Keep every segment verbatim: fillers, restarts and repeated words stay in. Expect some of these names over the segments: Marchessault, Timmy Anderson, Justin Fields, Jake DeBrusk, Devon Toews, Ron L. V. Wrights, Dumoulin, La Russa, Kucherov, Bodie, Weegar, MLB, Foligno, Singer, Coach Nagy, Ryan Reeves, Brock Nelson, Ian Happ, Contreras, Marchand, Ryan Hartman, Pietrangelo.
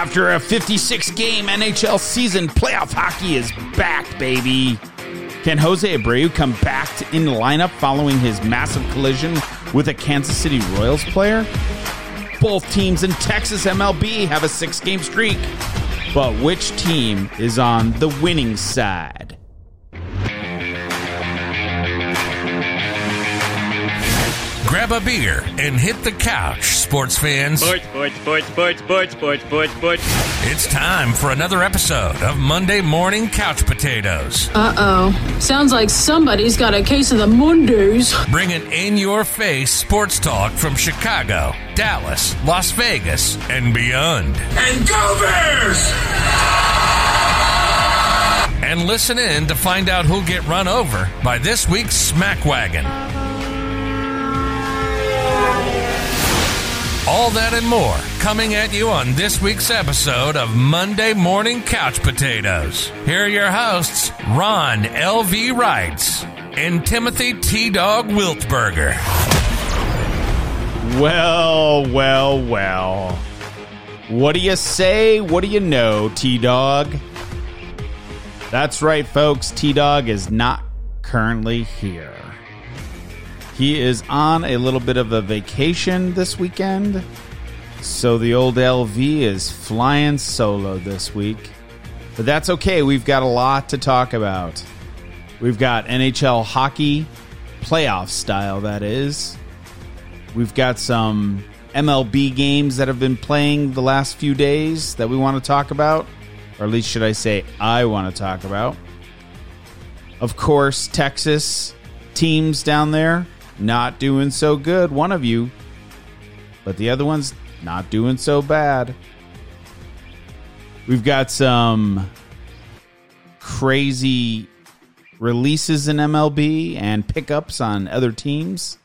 After a fifty-six game N H L season, playoff hockey is back, baby. Can Jose Abreu come back in the lineup following his massive collision with a Kansas City Royals player? Both teams in Texas M L B have a six game streak, but which team is on the winning side? Grab a beer and hit the couch, sports fans. Sports, sports, sports, sports, sports, sports, sports, sports. It's time for another episode of Monday Morning Couch Potatoes. Uh-oh. Sounds like somebody's got a case of the Mondays. Bringing in-your-face sports talk from Chicago, Dallas, Las Vegas, and beyond. And go Bears! And listen in to find out who'll get run over by this week's Smack Wagon. All that and more coming at you on this week's episode of Monday Morning Couch Potatoes. Here are your hosts, Ron L. V. Wrights and Timothy T. Dog Wiltberger. Well, well, well. What do you say? What do you know, T. Dog? That's right, folks. T. Dog is not currently here. He is on a little bit of a vacation this weekend, so the old L V is flying solo this week. But that's okay. We've got a lot to talk about. We've got N H L hockey, playoff style, that is. We've got some M L B games that have been playing the last few days that we want to talk about, or at least should I say I want to talk about. Of course, Texas teams down there. Not doing so good, one of you, but the other one's not doing so bad. We've got some crazy releases in M L B and pickups on other teams.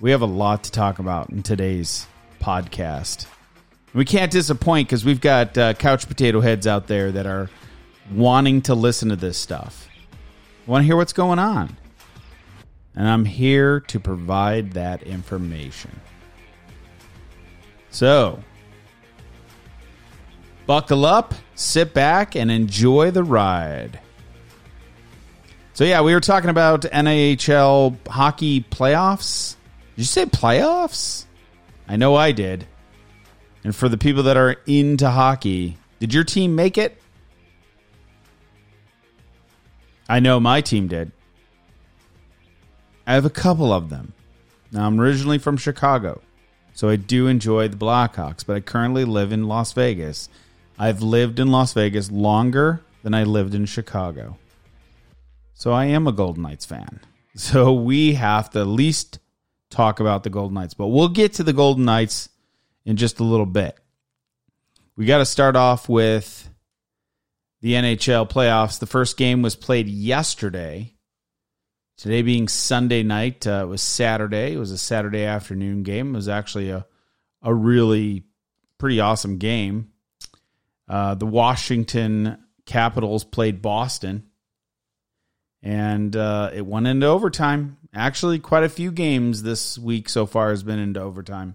We have a lot to talk about in today's podcast. We can't disappoint because we've got uh, couch potato heads out there that are wanting to listen to this stuff. Want to hear what's going on? And I'm here to provide that information. So, buckle up, sit back, and enjoy the ride. So, yeah, we were talking about N H L hockey playoffs. Did you say playoffs? I know I did. And for the people that are into hockey, did your team make it? I know my team did. I have a couple of them. Now, I'm originally from Chicago, so I do enjoy the Blackhawks, but I currently live in Las Vegas. I've lived in Las Vegas longer than I lived in Chicago. So I am a Golden Knights fan. So we have to at least talk about the Golden Knights, but we'll get to the Golden Knights in just a little bit. We got to start off with the N H L playoffs. The first game was played yesterday. Today being Sunday night, uh, it was Saturday. It was a Saturday afternoon game. It was actually a, a really pretty awesome game. Uh, the Washington Capitals played Boston, and uh, it went into overtime. Actually, quite a few games this week so far has been into overtime.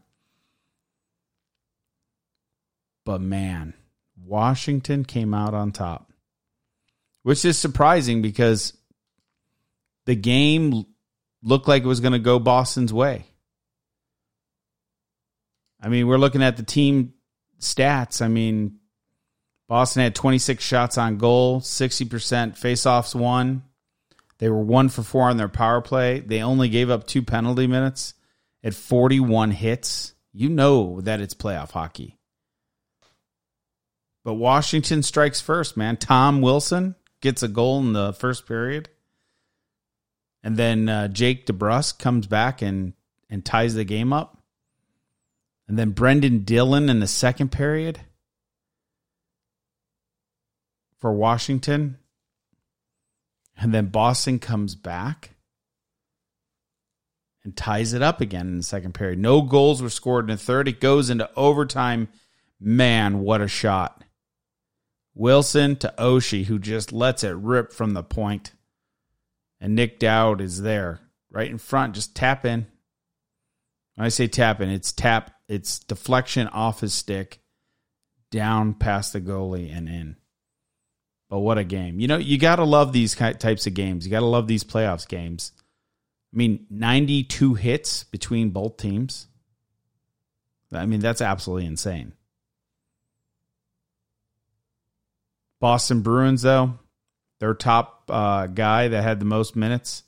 But, man, Washington came out on top, which is surprising because the game looked like it was going to go Boston's way. I mean, we're looking at the team stats. I mean, Boston had twenty-six shots on goal, sixty percent faceoffs won. They were one for four on their power play. They only gave up two penalty minutes at forty-one hits. You know that it's playoff hockey. But Washington strikes first, man. Tom Wilson gets a goal in the first period. And then uh, Jake DeBrusk comes back and, and ties the game up. And then Brendan Dillon in the second period for Washington. And then Boston comes back and ties it up again in the second period. No goals were scored in the third. It goes into overtime. Man, what a shot. Wilson to Oshie, who just lets it rip from the point. And Nick Dowd is there, right in front. Just tap in. When I say tap in, it's tap. It's deflection off his stick. down past the goalie and in. But what a game. You know, you got to love these types of games. You got to love these playoffs games. I mean, ninety-two hits between both teams. I mean, that's absolutely insane. Boston Bruins, though, their top uh, guy that had the most minutes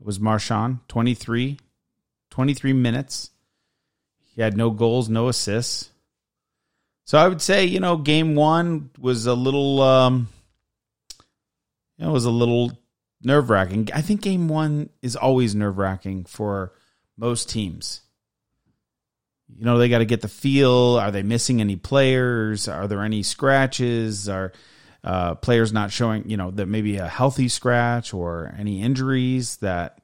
was Marchand, twenty-three, twenty-three minutes. He had no goals, no assists. So I would say, you know, game one was a little, um, you know, it was a little nerve-wracking. I think game one is always nerve-wracking for most teams. You know, they got to get the feel. Are they missing any players? Are there any scratches? Are uh, players not showing, you know, that maybe a healthy scratch or any injuries that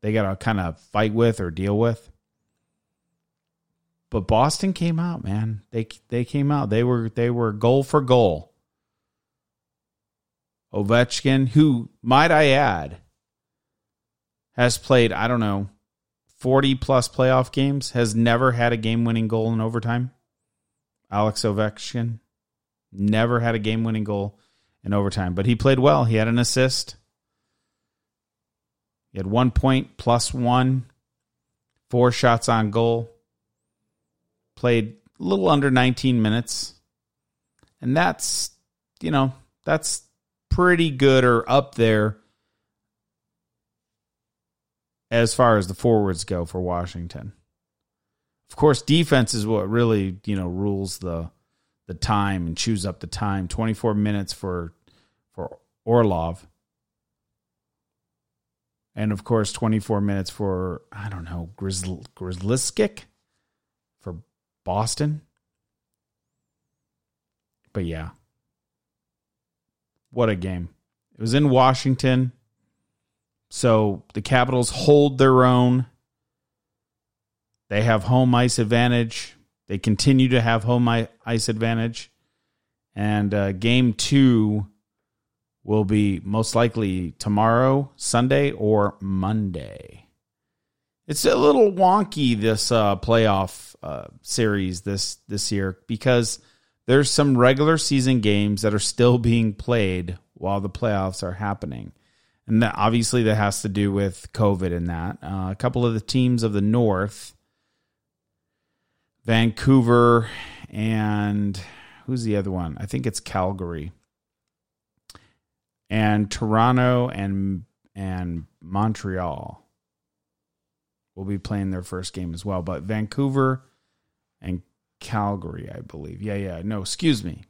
they got to kind of fight with or deal with? But Boston came out, man. They they came out. They were they were goal for goal. Ovechkin, who, might I add, has played, I don't know, forty-plus playoff games, has never had a game-winning goal in overtime. Alex Ovechkin never had a game-winning goal in overtime. But he played well. He had an assist. He had one point, plus one, four shots on goal. Played a little under nineteen minutes. And that's, you know, that's pretty good or up there as far as the forwards go for Washington. Of course, defense is what really, you know, rules the the time and chews up the time. twenty-four minutes for for Orlov. And, of course, twenty-four minutes for, I don't know, Grizzl- Grizzliskic? Boston. But yeah. What a game. It was in Washington. So the Capitals hold their own. They have home ice advantage. They continue to have home ice advantage. And uh, game two will be most likely tomorrow, Sunday, or Monday. It's a little wonky, this uh, playoff uh, series this this year, because there's some regular season games that are still being played while the playoffs are happening. And that, obviously, that has to do with COVID and that. Uh, a couple of the teams of the North, Vancouver and who's the other one? I think it's Calgary. And Toronto and and Montreal will be playing their first game as well. But Vancouver and Calgary, I believe. Yeah, yeah. No, excuse me.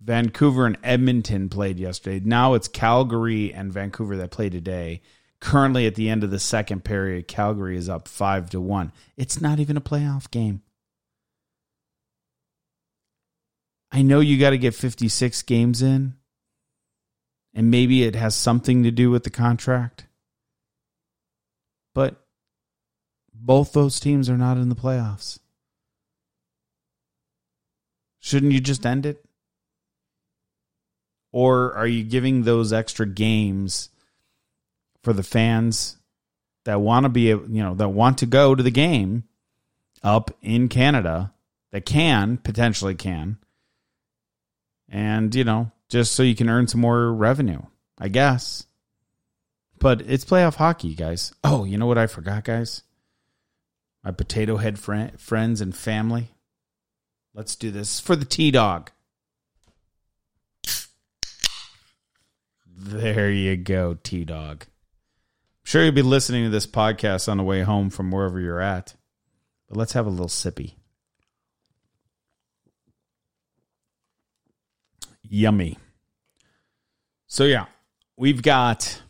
Vancouver and Edmonton played yesterday. Now it's Calgary and Vancouver that play today. Currently at the end of the second period, Calgary is up five to one. It's not even a playoff game. I know you got to get fifty-six games in, and maybe it has something to do with the contract. But both those teams are not in the playoffs. Shouldn't you just end it? Or are you giving those extra games for the fans that want to be, you know, that want to go to the game up in Canada, that can, potentially can, and, you know, just so you can earn some more revenue, I guess. But it's playoff hockey, guys. Oh, you know what I forgot, guys? My potato head friend, friends and family. Let's do this for the T-Dog. There you go, T-Dog. I'm sure you'll be listening to this podcast on the way home from wherever you're at. But let's have a little sippy. Yummy. So, yeah, we've got...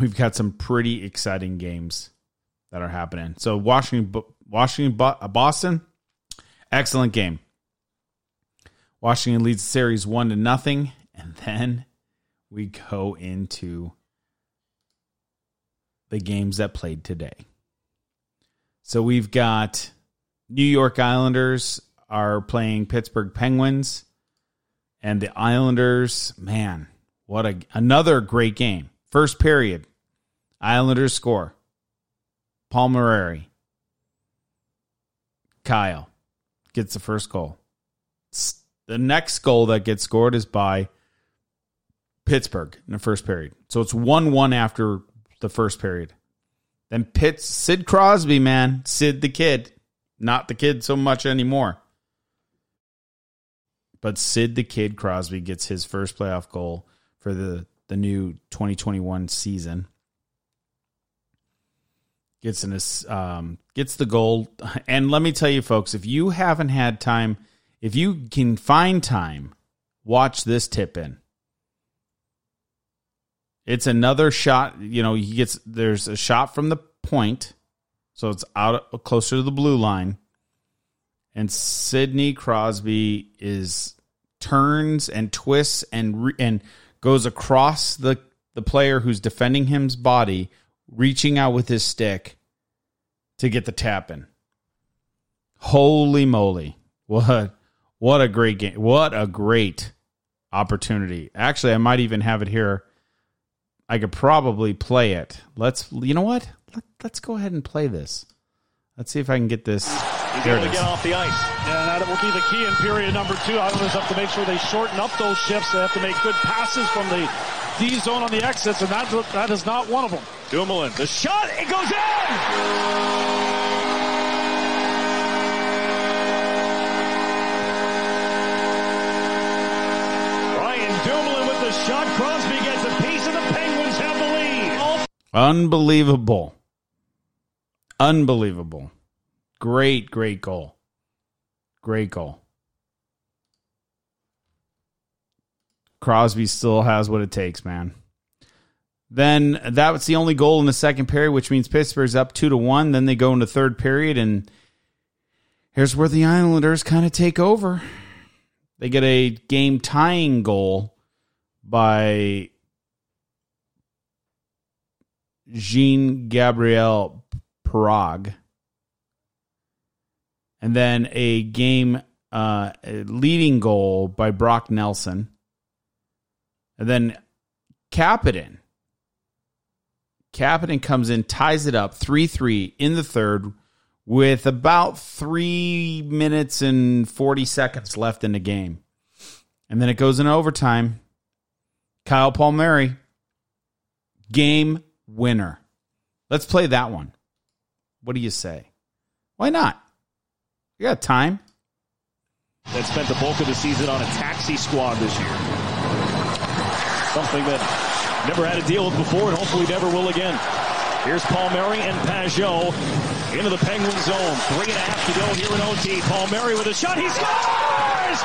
We've got some pretty exciting games that are happening. So Washington, Washington, Boston, excellent game. Washington leads the series one to nothing, and then we go into the games that played today. So we've got New York Islanders are playing Pittsburgh Penguins, and the Islanders, man, what a another great game. First period, Islanders score. Palmieri. Kyle. gets the first goal. It's the next goal that gets scored is by Pittsburgh in the first period. So it's one one after the first period. Then Pitts, Sid Crosby, man. Sid the Kid. Not the kid so much anymore. But Sid the Kid Crosby gets his first playoff goal for the, the new twenty twenty-one season. Gets, an, um, gets the goal. And let me tell you, folks, if you haven't had time, if you can find time, watch this tip-in. It's another shot. You know, he gets, there's a shot from the point. So it's out closer to the blue line. And Sidney Crosby is turns and twists and re, and goes across the, the player who's defending him's body, reaching out with his stick to get the tap in. Holy moly. What what a great game. What a great opportunity. Actually, I might even have it here. I could probably play it. Let's, you know what? Let, let's go ahead and play this. Let's see if I can get this. He's there able it to is. Get off the ice. And that will be the key in period number two. Islanders have to make sure they shorten up those shifts. They have to make good passes from the D zone on the exits, and that, that is not one of them. Dumoulin, the shot, it goes in! Dumoulin with the shot. Crosby gets a piece of the Penguins have the lead. Unbelievable. Unbelievable. Great, great goal. Great goal. Crosby still has what it takes, man. Then that was the only goal in the second period, which means Pittsburgh's up two to one. Then they go into third period, and here's where the Islanders kind of take over. They get a game-tying goal by Jean-Gabriel Pirog. And then a game-leading uh, goal by Brock Nelson. And then Kapanen. Kapanen comes in, ties it up three three in the third, with about three minutes and forty seconds left in the game. And then it goes in overtime. Kyle Palmieri, game winner. Let's play that one. What do you say? Why not? You got time. That spent the bulk of the season on a taxi squad this year. Something that never had to deal with before and hopefully never will again. Here's Palmieri and Pajot into the Penguin zone. Three and a half to go here in O T. Palmieri with a shot. He scores!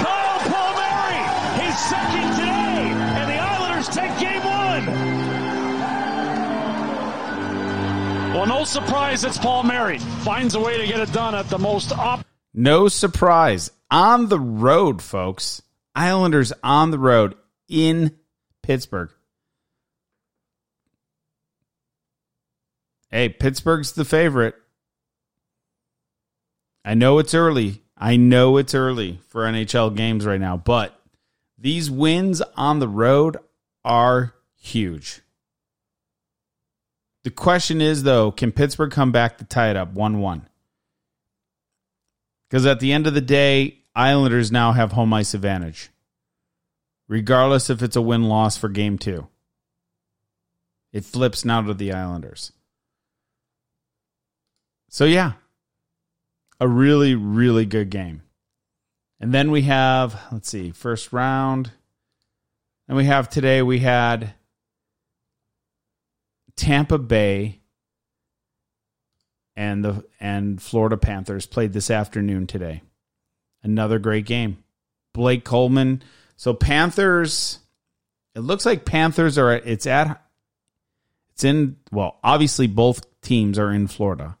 Kyle Palmieri, his second today, and the Islanders take game one. Well, no surprise it's Palmieri. Finds a way to get it done at the most up. No surprise. On the road, folks. Islanders on the road in Pittsburgh. Hey, Pittsburgh's the favorite. I know it's early. I know it's early for N H L games right now, but these wins on the road are huge. The question is, though, can Pittsburgh come back to tie it up one one? Because at the end of the day, Islanders now have home ice advantage, regardless if it's a win-loss for game two. It flips now to the Islanders. So, yeah, a really, really good game. And then we have, let's see, first round. And we have today, we had Tampa Bay and the and Florida Panthers played this afternoon today. Another great game. Blake Coleman. So, Panthers, it looks like Panthers are, it's at, it's in, well, obviously both teams are in Florida.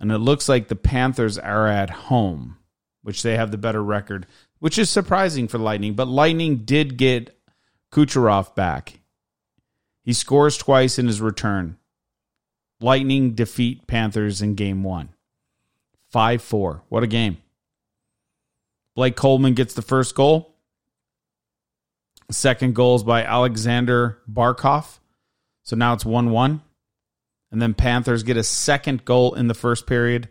And it looks like the Panthers are at home, which they have the better record, which is surprising for Lightning. But Lightning did get Kucherov back. He scores twice in his return. Lightning defeat Panthers in game one. five four. What a game. Blake Coleman gets the first goal. Second goal is by Alexander Barkov. So now it's one one. And then Panthers get a second goal in the first period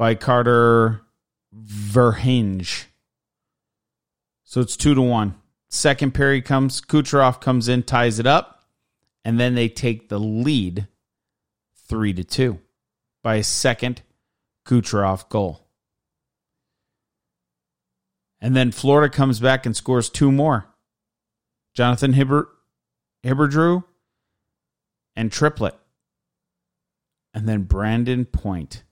by Carter Verhinge. So it's two to one. Second period comes, Kucherov comes in, ties it up, and then they take the lead three to two by a second Kucherov goal. And then Florida comes back and scores two more. Jonathan Hibbert, Hibberdrew and triplet. And then Brandon Point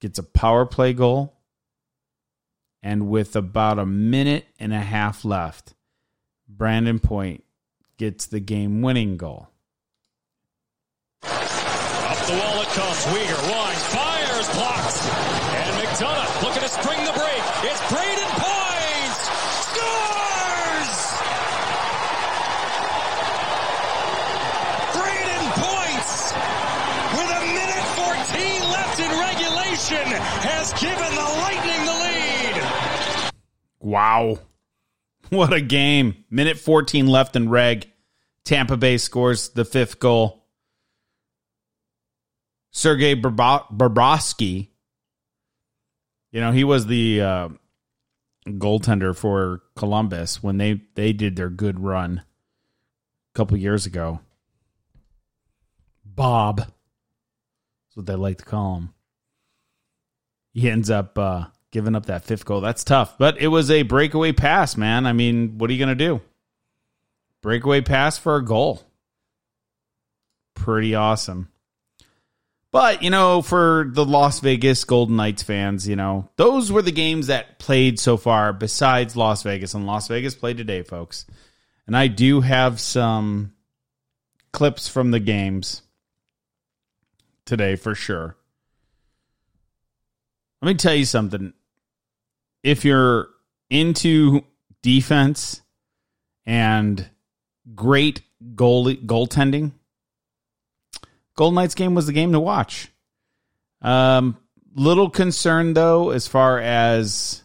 gets a power play goal. And with about a minute and a half left, Brandon Point gets the game-winning goal. Off the wall it comes. Weegar winds, fires, blocks. And McDonough looking to spring the break. It's Brayden Point! Scores! Brayden Point, with a minute fourteen left in regulation, has given the Lightning the lead. Wow. What a game. minute fourteen left in reg. Tampa Bay scores the fifth goal. Sergei Bobrovsky, you know, he was the uh, goaltender for Columbus when they, they did their good run a couple years ago. Bob. That's what they like to call him. He ends up... Uh, Giving up that fifth goal, that's tough. But it was a breakaway pass, man. I mean, what are you going to do? Breakaway pass for a goal. Pretty awesome. But, you know, for the Las Vegas Golden Knights fans, you know, those were the games that played so far besides Las Vegas. And Las Vegas played today, folks. And I do have some clips from the games today for sure. Let me tell you something. If you're into defense and great goalie, goaltending, Golden Knights game was the game to watch. Um, little concern, though, as far as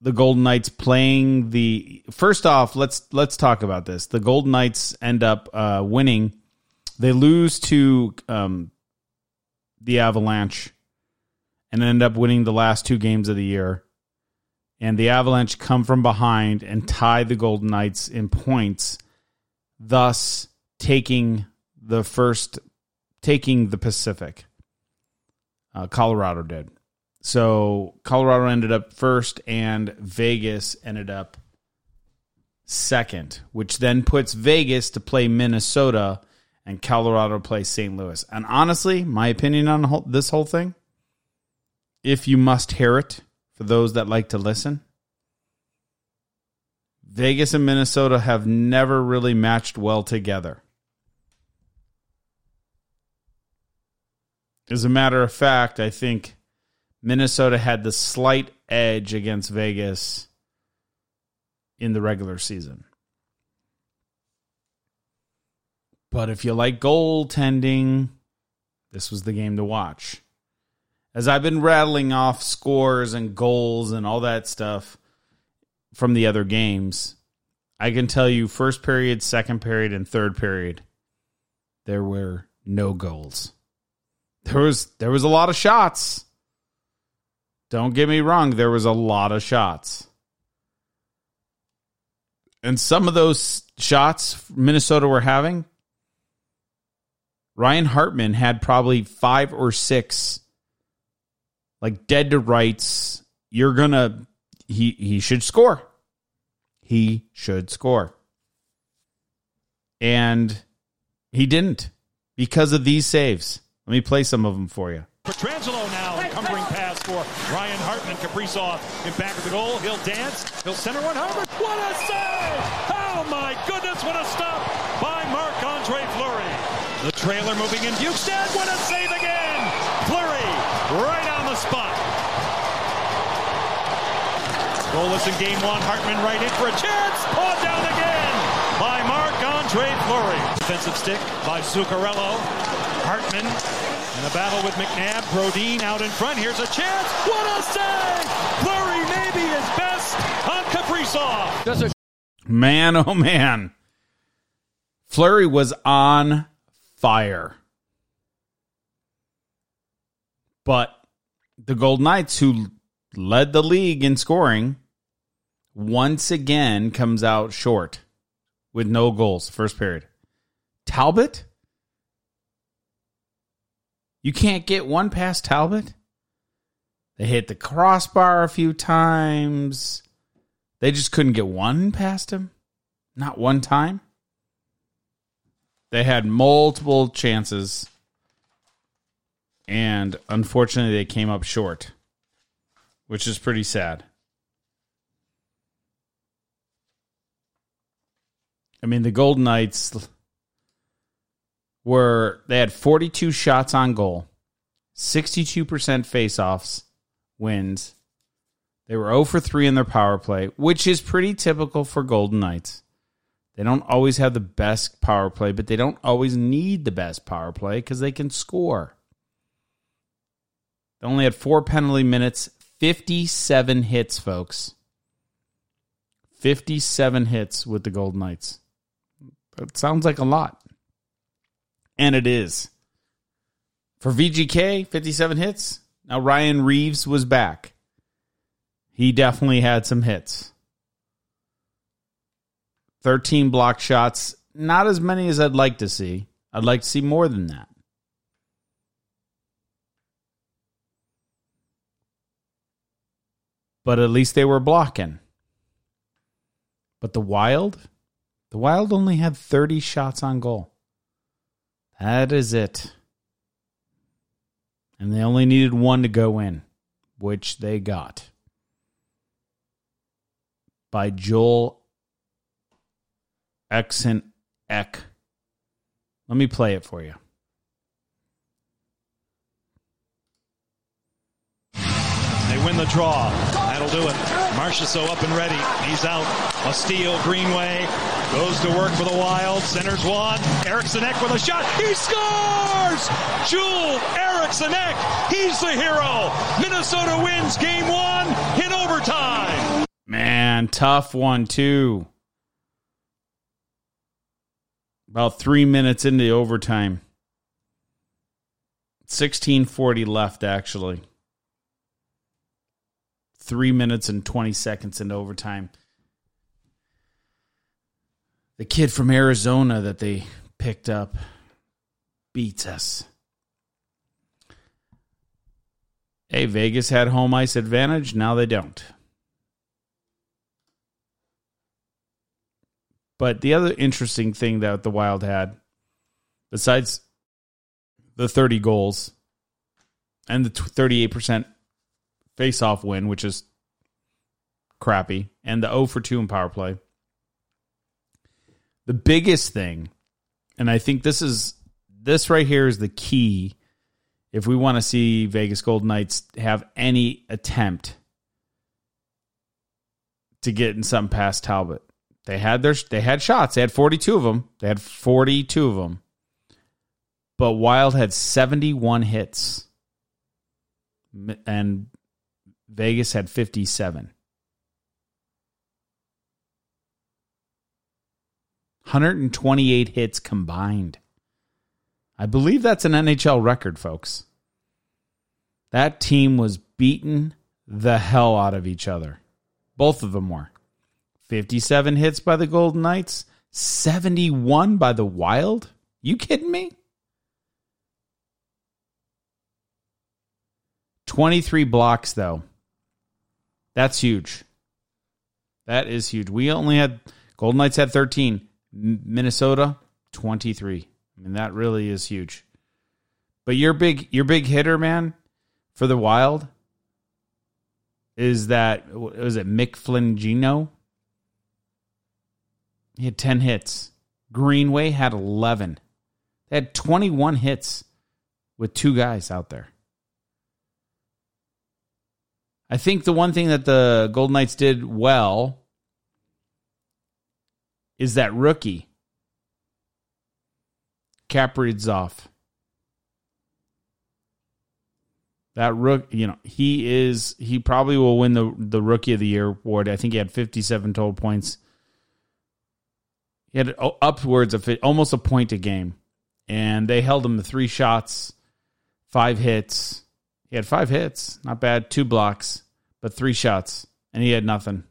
the Golden Knights playing the... First off, let's let's talk about this. The Golden Knights end up uh, winning. They lose to... Um, the Avalanche, and end up winning the last two games of the year. And the Avalanche come from behind and tie the Golden Knights in points, thus taking the first, taking the Pacific. Uh, Colorado did. So Colorado ended up first, and Vegas ended up second, which then puts Vegas to play Minnesota and Colorado plays Saint Louis. And honestly, my opinion on whole, this whole thing, if you must hear it, for those that like to listen, Vegas and Minnesota have never really matched well together. As a matter of fact, I think Minnesota had the slight edge against Vegas in the regular season. But if you like goaltending, this was the game to watch. As I've been rattling off scores and goals and all that stuff from the other games, I can tell you first period, second period, and third period, there were no goals. There was, there was a lot of shots. Don't get me wrong, there was a lot of shots. And some of those shots Minnesota were having, Ryan Hartman had probably five or six, like dead to rights. You're going to, he he should score. He should score. And he didn't because of these saves. Let me play some of them for you. Pietrangelo now, a cumbering pass for Ryan Hartman. Kaprizov in back of the goal. He'll dance. He'll center one. Hartman. What a save! Oh, my goodness, what a stop by Marc-Andre Fleury. The trailer moving in. Bukestad, what a save again! Fleury, right on the spot. Goalless in game one. Hartman right in for a chance. Pawed down again by Marc-Andre Fleury. Defensive stick by Zuccarello. Hartman in a battle with McNabb. Brodin out in front. Here's a chance. What a save! Fleury maybe his best on Kaprizov. Does it- man, oh man. Fleury was on fire. But the Golden Knights, who led the league in scoring, once again comes out short with no goals first period. Talbot? You can't get one past Talbot? They hit the crossbar a few times. They just couldn't get one past him. Not one time. They had multiple chances. And unfortunately, they came up short, which is pretty sad. I mean, the Golden Knights were, they had forty-two shots on goal, sixty-two percent faceoffs, wins. They were zero for three in their power play, which is pretty typical for Golden Knights. They don't always have the best power play, but they don't always need the best power play because they can score. They only had four penalty minutes, fifty-seven hits, folks. fifty-seven hits with the Golden Knights. That sounds like a lot. And it is. For V G K, fifty-seven hits. Now Ryan Reeves was back. He definitely had some hits. thirteen block shots. Not as many as I'd like to see. I'd like to see more than that. But at least they were blocking. But the Wild? The Wild only had thirty shots on goal. That is it. And they only needed one to go in, which they got. By Joel Eriksson Ek. Let me play it for you. They win the draw. That'll do it. Marchessault up and ready. He's out. A steal. Greenway goes to work for the Wild. Centers one. Eriksson Ek with a shot. He scores! Joel Eriksson Ek. He's the hero. Minnesota wins game one in overtime. Man, tough one, too. About three minutes into overtime. sixteen forty left, actually. Three minutes and twenty seconds into overtime. The kid from Arizona that they picked up beats us. Hey, Vegas had home ice advantage. Now they don't. But the other interesting thing that the Wild had, besides the thirty goals and the thirty-eight percent face-off win, which is crappy, and the zero for two in power play. The biggest thing, and I think this is this right here is the key if we want to see Vegas Golden Knights have any attempt to get in something past Talbot. They had their they had shots. They had forty-two of them. They had forty-two of them. But Wild had seventy-one hits. And Vegas had fifty-seven. one hundred twenty-eight hits combined. I believe that's an N H L record, folks. That team was beating the hell out of each other. Both of them were. fifty-seven hits by the Golden Knights, seventy-one by the Wild? You kidding me? twenty-three blocks, though. That's huge. That is huge. We only had, Golden Knights had thirteen. Minnesota, twenty-three. I mean, that really is huge. But your big, your big hitter, man, for the Wild is that, was it Mick Flangino? He had ten hits. Greenway had eleven. They had twenty-one hits with two guys out there. I think the one thing that the Golden Knights did well is that rookie, Kaprizov. That rook, you know, he is he probably will win the, the Rookie of the Year award. I think he had fifty-seven total points. He had upwards of almost a point a game, and they held him to three shots, five hits. He had five hits. Not bad. Two blocks, but three shots. And he had nothing.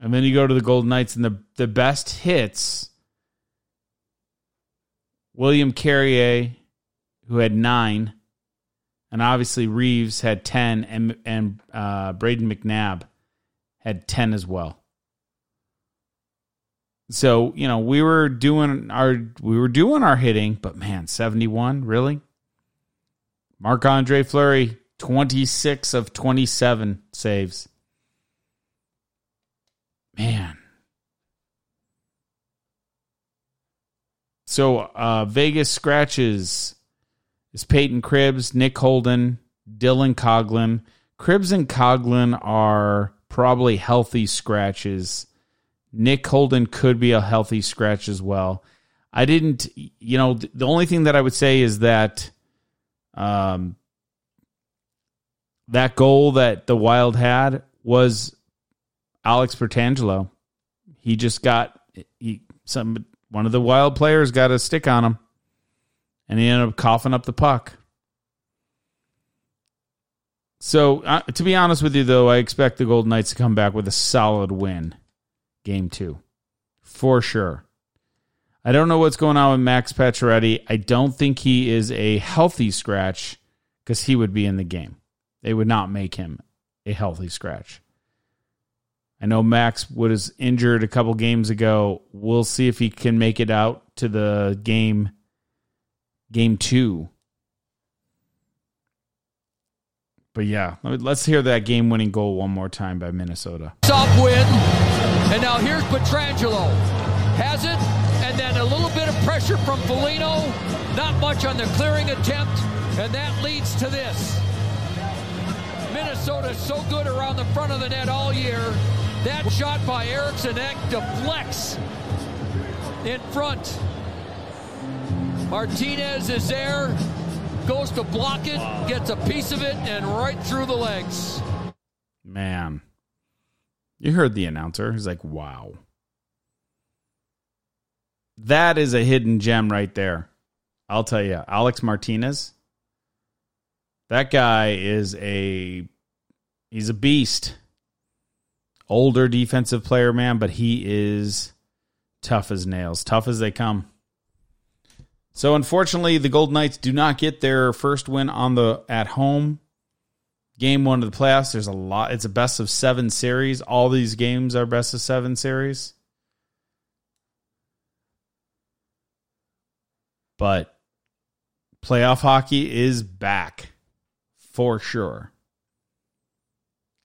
And then you go to the Golden Knights, and the, the best hits, William Carrier, who had nine. And obviously Reeves had ten, and and uh, Brayden McNabb had ten as well. So, you know, we were doing our we were doing our hitting, but man, seventy-one, really? Marc-Andre Fleury, twenty-six of twenty-seven saves. Man. So uh, Vegas scratches is Peyton Krebs, Nick Holden, Dylan Coughlin. Krebs and Coughlin are probably healthy scratches. Nick Holden could be a healthy scratch as well. I didn't, you know, the only thing that I would say is that um, that goal that the Wild had was Alex Pietrangelo. He just got, he, some one of the Wild players got a stick on him, and he ended up coughing up the puck. So, uh, to be honest with you, though, I expect the Golden Knights to come back with a solid win. Game two, for sure. I don't know what's going on with Max Pacioretty. I don't think he is a healthy scratch because he would be in the game. They would not make him a healthy scratch. I know Max was injured a couple games ago. We'll see if he can make it out to the game, game two. But yeah, let's hear that game-winning goal one more time by Minnesota. Top win. And now here's Pietrangelo. Has it, and then a little bit of pressure from Foligno. Not much on the clearing attempt, and that leads to this. Minnesota's so good around the front of the net all year. That shot by Eriksson Ek deflects in front. Martinez is there, goes to block it, gets a piece of it, and right through the legs. Man. You heard the announcer. He's like, wow. That is a hidden gem right there. I'll tell you, Alec Martinez, that guy is a, he's a beast. Older defensive player, man, but he is tough as nails, tough as they come. So unfortunately, the Golden Knights do not get their first win on the at home. Game one of the playoffs, there's a lot. It's a best of seven series. All these games are best of seven series. But playoff hockey is back for sure.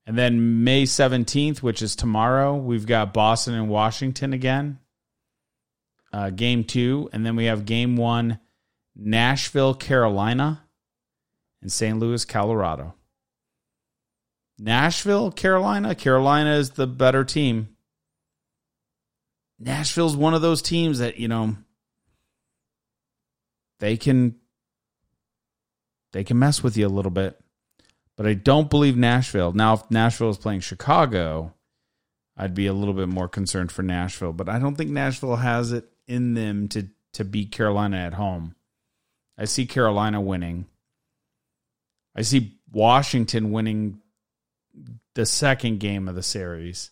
And then May seventeenth, which is tomorrow, we've got Boston and Washington again. Uh, game two. And then we have game one, Nashville, Carolina, and Saint Louis, Colorado. Nashville, Carolina. Carolina is the better team. Nashville's one of those teams that, you know, they can they can mess with you a little bit. But I don't believe Nashville. Now, if Nashville is playing Chicago, I'd be a little bit more concerned for Nashville. But I don't think Nashville has it in them to, to beat Carolina at home. I see Carolina winning. I see Washington winning the second game of the series.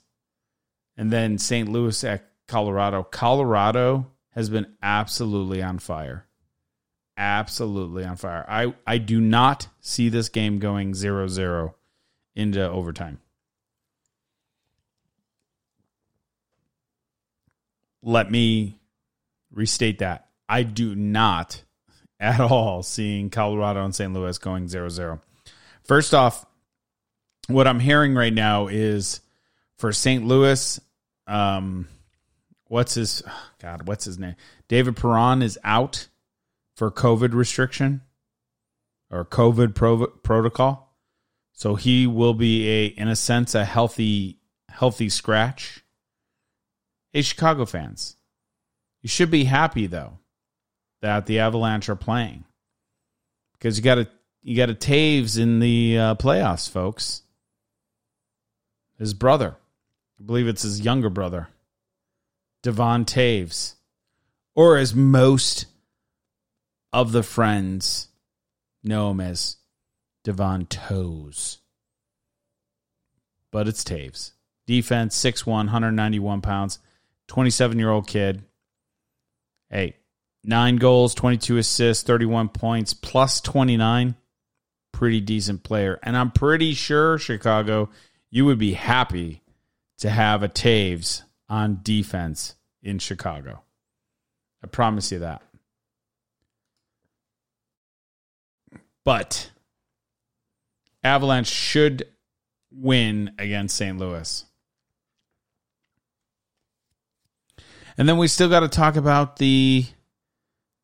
And then Saint Louis at Colorado. Colorado has been absolutely on fire. Absolutely on fire. I, I do not see this game going zero zero into overtime. Let me restate that. I do not at all seeing Colorado and Saint Louis going zero zero. First off, what I'm hearing right now is for Saint Louis, um, what's his God? What's his name? David Perron is out for COVID restriction or COVID pro- protocol, so he will be a, in a sense, a healthy, healthy scratch. Hey, Chicago fans, you should be happy though that the Avalanche are playing because you got a you got a Toews in the uh, playoffs, folks. His brother, I believe it's his younger brother, Devon Toews, or as most of the friends know him as Devon Toews. But it's Toews. Defense, six foot one, one hundred ninety-one pounds, twenty-seven-year-old kid. Hey, nine goals, twenty-two assists, thirty-one points, plus twenty-nine. Pretty decent player. And I'm pretty sure, Chicago, you would be happy to have a Toews on defense in Chicago. I promise you that. But Avalanche should win against Saint Louis. And then we still got to talk about the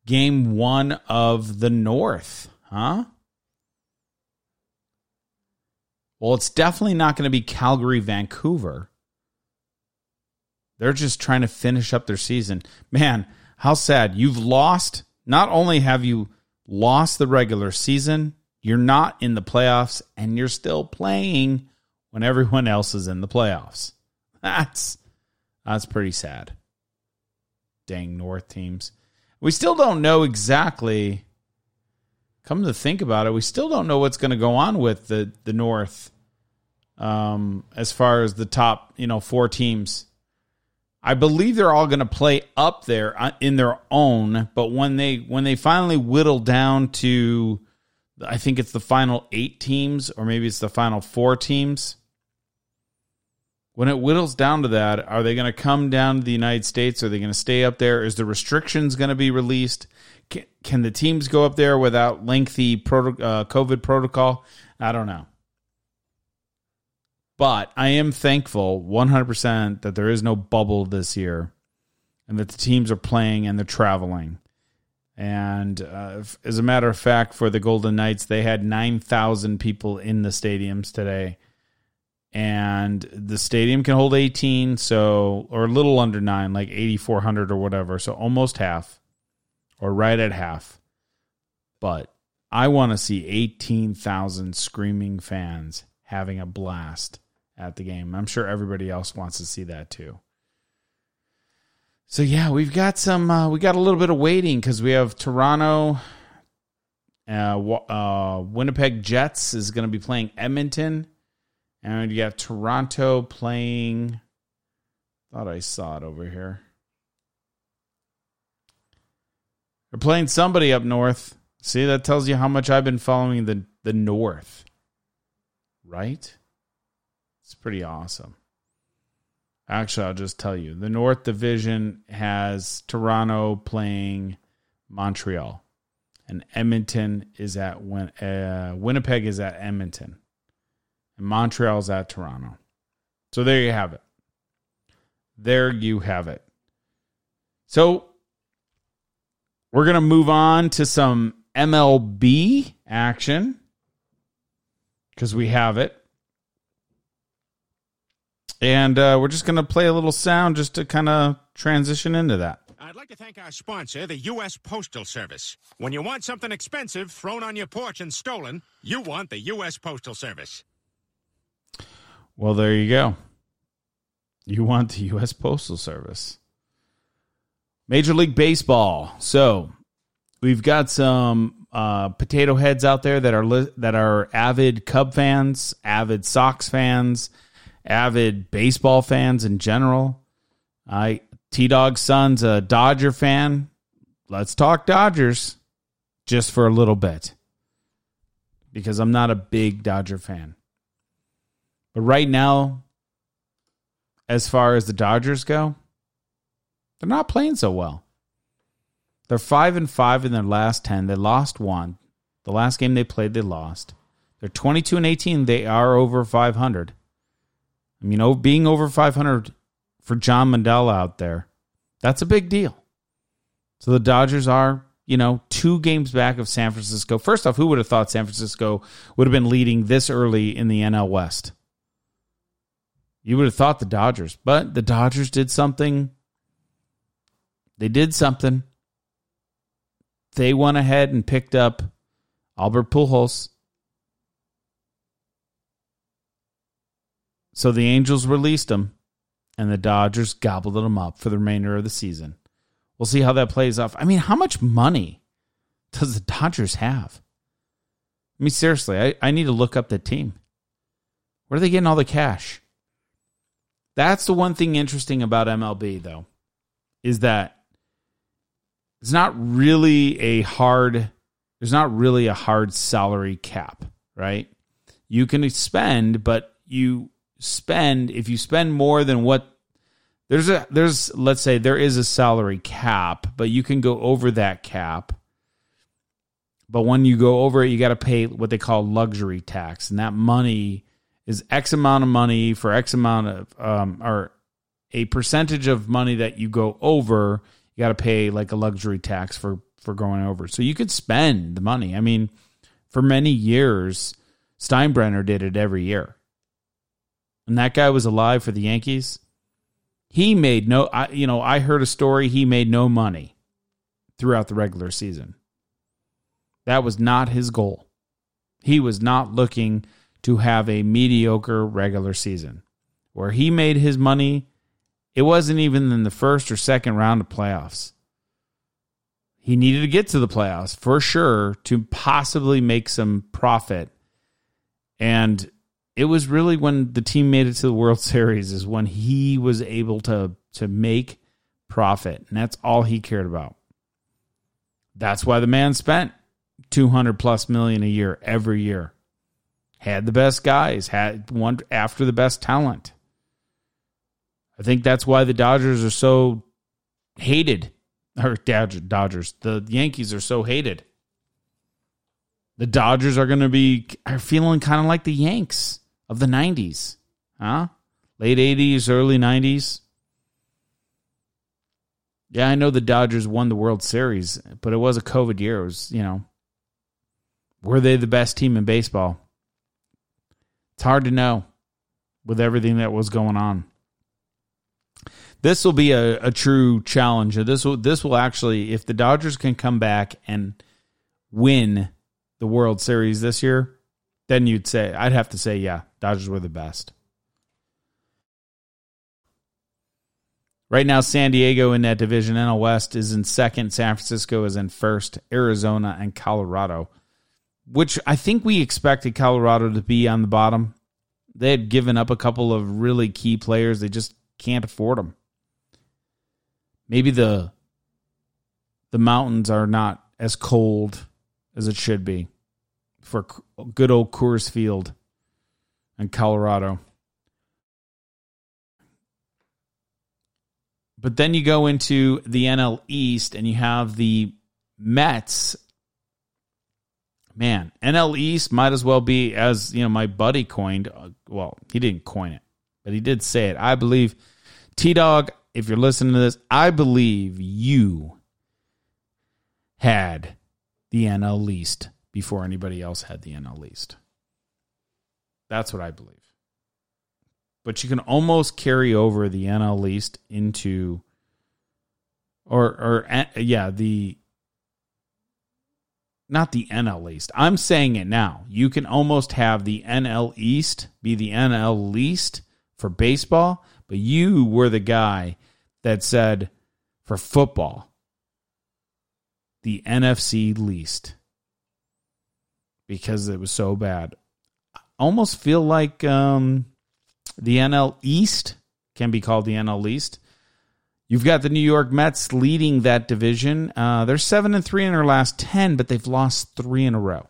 game one of the North, huh? Well, it's definitely not going to be Calgary-Vancouver. They're just trying to finish up their season. Man, how sad. You've lost. Not only have you lost the regular season, you're not in the playoffs, and you're still playing when everyone else is in the playoffs. That's that's pretty sad. Dang North teams. We still don't know exactly. Come to think about it, we still don't know what's going to go on with the, the North um, as far as the top, you know, four teams. I believe they're all going to play up there in their own, but when they when they finally whittle down to, I think it's the final eight teams, or maybe it's the final four teams, when it whittles down to that, are they going to come down to the United States? Are they going to stay up there? Is the restrictions going to be released? Can, can the teams go up there without lengthy proto, uh, COVID protocol? I don't know. But I am thankful one hundred percent that there is no bubble this year and that the teams are playing and they're traveling. And uh, as a matter of fact, for the Golden Knights, they had nine thousand people in the stadiums today. And the stadium can hold eighteen, so or a little under nine, like eighty-four hundred or whatever. So almost half or right at half. But I want to see eighteen thousand screaming fans having a blast at the game. I'm sure everybody else wants to see that too. So, yeah, we've got some, uh, we got a little bit of waiting because we have Toronto, uh, uh, Winnipeg Jets is going to be playing Edmonton. And you got Toronto playing. Thought I saw it over here. They're playing somebody up north. See, that tells you how much I've been following the, the North. Right? It's pretty awesome. Actually, I'll just tell you. The North Division has Toronto playing Montreal. And Edmonton is at Win- uh, Winnipeg is at Edmonton. And Montreal's at Toronto. So there you have it. There you have it. So we're going to move on to some M L B action because we have it. And uh, we're just going to play a little sound just to kind of transition into that. I'd like to thank our sponsor, the U S Postal Service. When you want something expensive thrown on your porch and stolen, you want the U S Postal Service. Well, there you go. You want the U S Postal Service. Major League Baseball. So we've got some uh, potato heads out there that are li- that are avid Cub fans, avid Sox fans, avid baseball fans in general. I T-Dog's son's a Dodger fan. Let's talk Dodgers just for a little bit because I'm not a big Dodger fan. But right now, as far as the Dodgers go, they're not playing so well. They're five and five in their last ten. They lost one. The last game they played, they lost. They're twenty-two and eighteen. They are over five hundred. I mean, being over five hundred for John Mandel out there, that's a big deal. So the Dodgers are, you know, two games back of San Francisco. First off, who would have thought San Francisco would have been leading this early in the N L West? You would have thought the Dodgers, but the Dodgers did something. They did something. They went ahead and picked up Albert Pujols. So the Angels released him, and the Dodgers gobbled him up for the remainder of the season. We'll see how that plays off. I mean, how much money does the Dodgers have? I mean, seriously, I, I need to look up the team. Where are they getting all the cash? That's the one thing interesting about M L B, though, is that it's not really a hard, there's not really a hard salary cap, right? You can spend, but you spend, if you spend more than what, there's a, there's, let's say there is a salary cap, but you can go over that cap. But when you go over it, you got to pay what they call luxury tax. And that money is X amount of money for X amount of, um, or a percentage of money that you go over, you got to pay like a luxury tax for, for going over. So you could spend the money. I mean, for many years, Steinbrenner did it every year. And that guy was alive for the Yankees. He made no, I, you know, I heard a story. He made no money throughout the regular season. That was not his goal. He was not looking to have a mediocre regular season. Where he made his money, it wasn't even in the first or second round of playoffs. He needed to get to the playoffs for sure to possibly make some profit. And it was really when the team made it to the World Series is when he was able to, to make profit. And that's all he cared about. That's why the man spent two hundred plus million a year every year. Had the best guys, had one after the best talent. I think that's why the Dodgers are so hated. Or Dodgers, the Yankees are so hated. The Dodgers are going to be are feeling kind of like the Yanks of the nineties. Huh? Late eighties, early nineties. Yeah, I know the Dodgers won the World Series, but it was a COVID year. It was, you know, were they the best team in baseball? It's hard to know with everything that was going on. This will be a, a true challenge. This will, this will actually, if the Dodgers can come back and win the World Series this year, then you'd say, I'd have to say, yeah, Dodgers were the best. Right now, San Diego in that division, N L West is in second. San Francisco is in first. Arizona and Colorado, which I think we expected Colorado to be on the bottom. They had given up a couple of really key players. They just can't afford them. Maybe the the mountains are not as cold as it should be for good old Coors Field and Colorado. But then you go into the N L East and you have the Mets. Man, N L East might as well be, as you know, my buddy coined. Well, he didn't coin it, but he did say it. I believe, T-Dog, if you're listening to this, I believe you had the N L East before anybody else had the N L East. That's what I believe. But you can almost carry over the N L East into, or or yeah, the. Not the N L East. I'm saying it now. You can almost have the N L East be the N L East for baseball, but you were the guy that said for football, the N F C least, because it was so bad. I almost feel like um, the N L East can be called the N L East. You've got the New York Mets leading that division. Uh, they're seven and three in their last ten, but they've lost three in a row.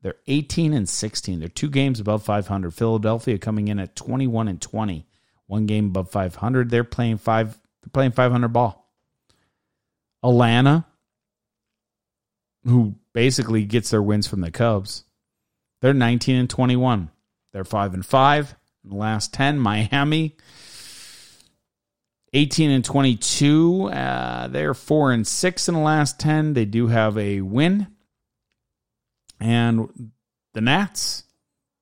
They're eighteen and sixteen. They're two games above five hundred. Philadelphia coming in at twenty-one and twenty, one game above five hundred. They're playing five. They're playing five hundred ball. Atlanta, who basically gets their wins from the Cubs, they're nineteen and twenty-one. They're five and five in the last ten. Miami. eighteen and twenty-two, uh, they're four and six in the last ten. They do have a win. And the Nats,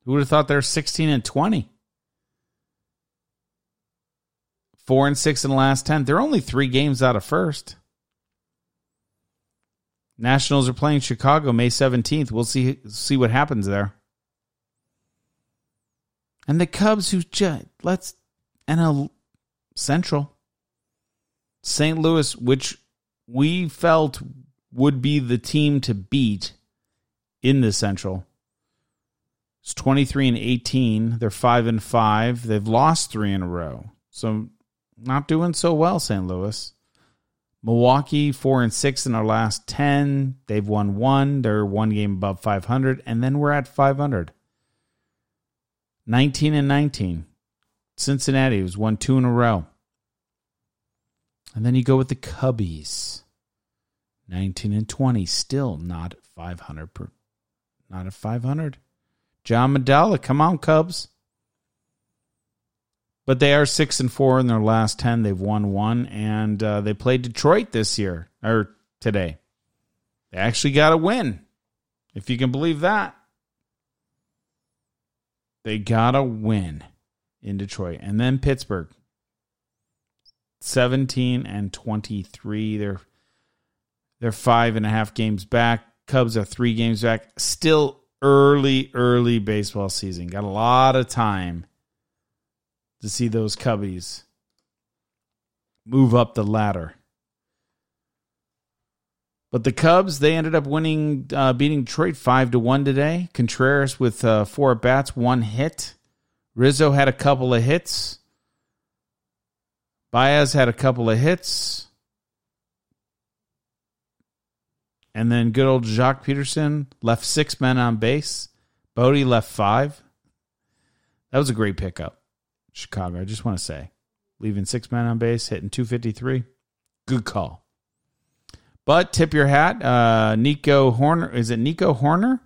who would have thought they're sixteen and twenty? Four and six in the last ten. They're only three games out of first. Nationals are playing Chicago May seventeenth. We'll see see what happens there. And the Cubs, who just let's and a Central. Saint Louis, which we felt would be the team to beat, in the Central. It's twenty-three and eighteen. They're five and five. They've lost three in a row. So not doing so well, Saint Louis. Milwaukee, four and six in their last ten. They've won one. They're one game above five hundred. And then we're at five hundred. nineteen and nineteen. Cincinnati has won two in a row. And then you go with the Cubbies. nineteen and twenty, still not five hundred. Per, not at five hundred. John Medalla, come on, Cubs. But they are six and four in their last ten. They've won one, and uh, they played Detroit this year or today. They actually got a win, if you can believe that. They got a win in Detroit, and then Pittsburgh. seventeen and twenty-three. They're they're five and a half games back. Cubs are three games back. Still early, early baseball season. Got a lot of time to see those Cubbies move up the ladder. But the Cubs, they ended up winning, uh, beating Detroit five to one today. Contreras with uh, four at bats, one hit. Rizzo had a couple of hits. Baez had a couple of hits. And then good old Jacques Peterson left six men on base. Bodie left five. That was a great pickup, Chicago, I just want to say. Leaving six men on base, hitting two fifty-three. Good call. But tip your hat, uh, Nico Hoerner. Is it Nico Hoerner?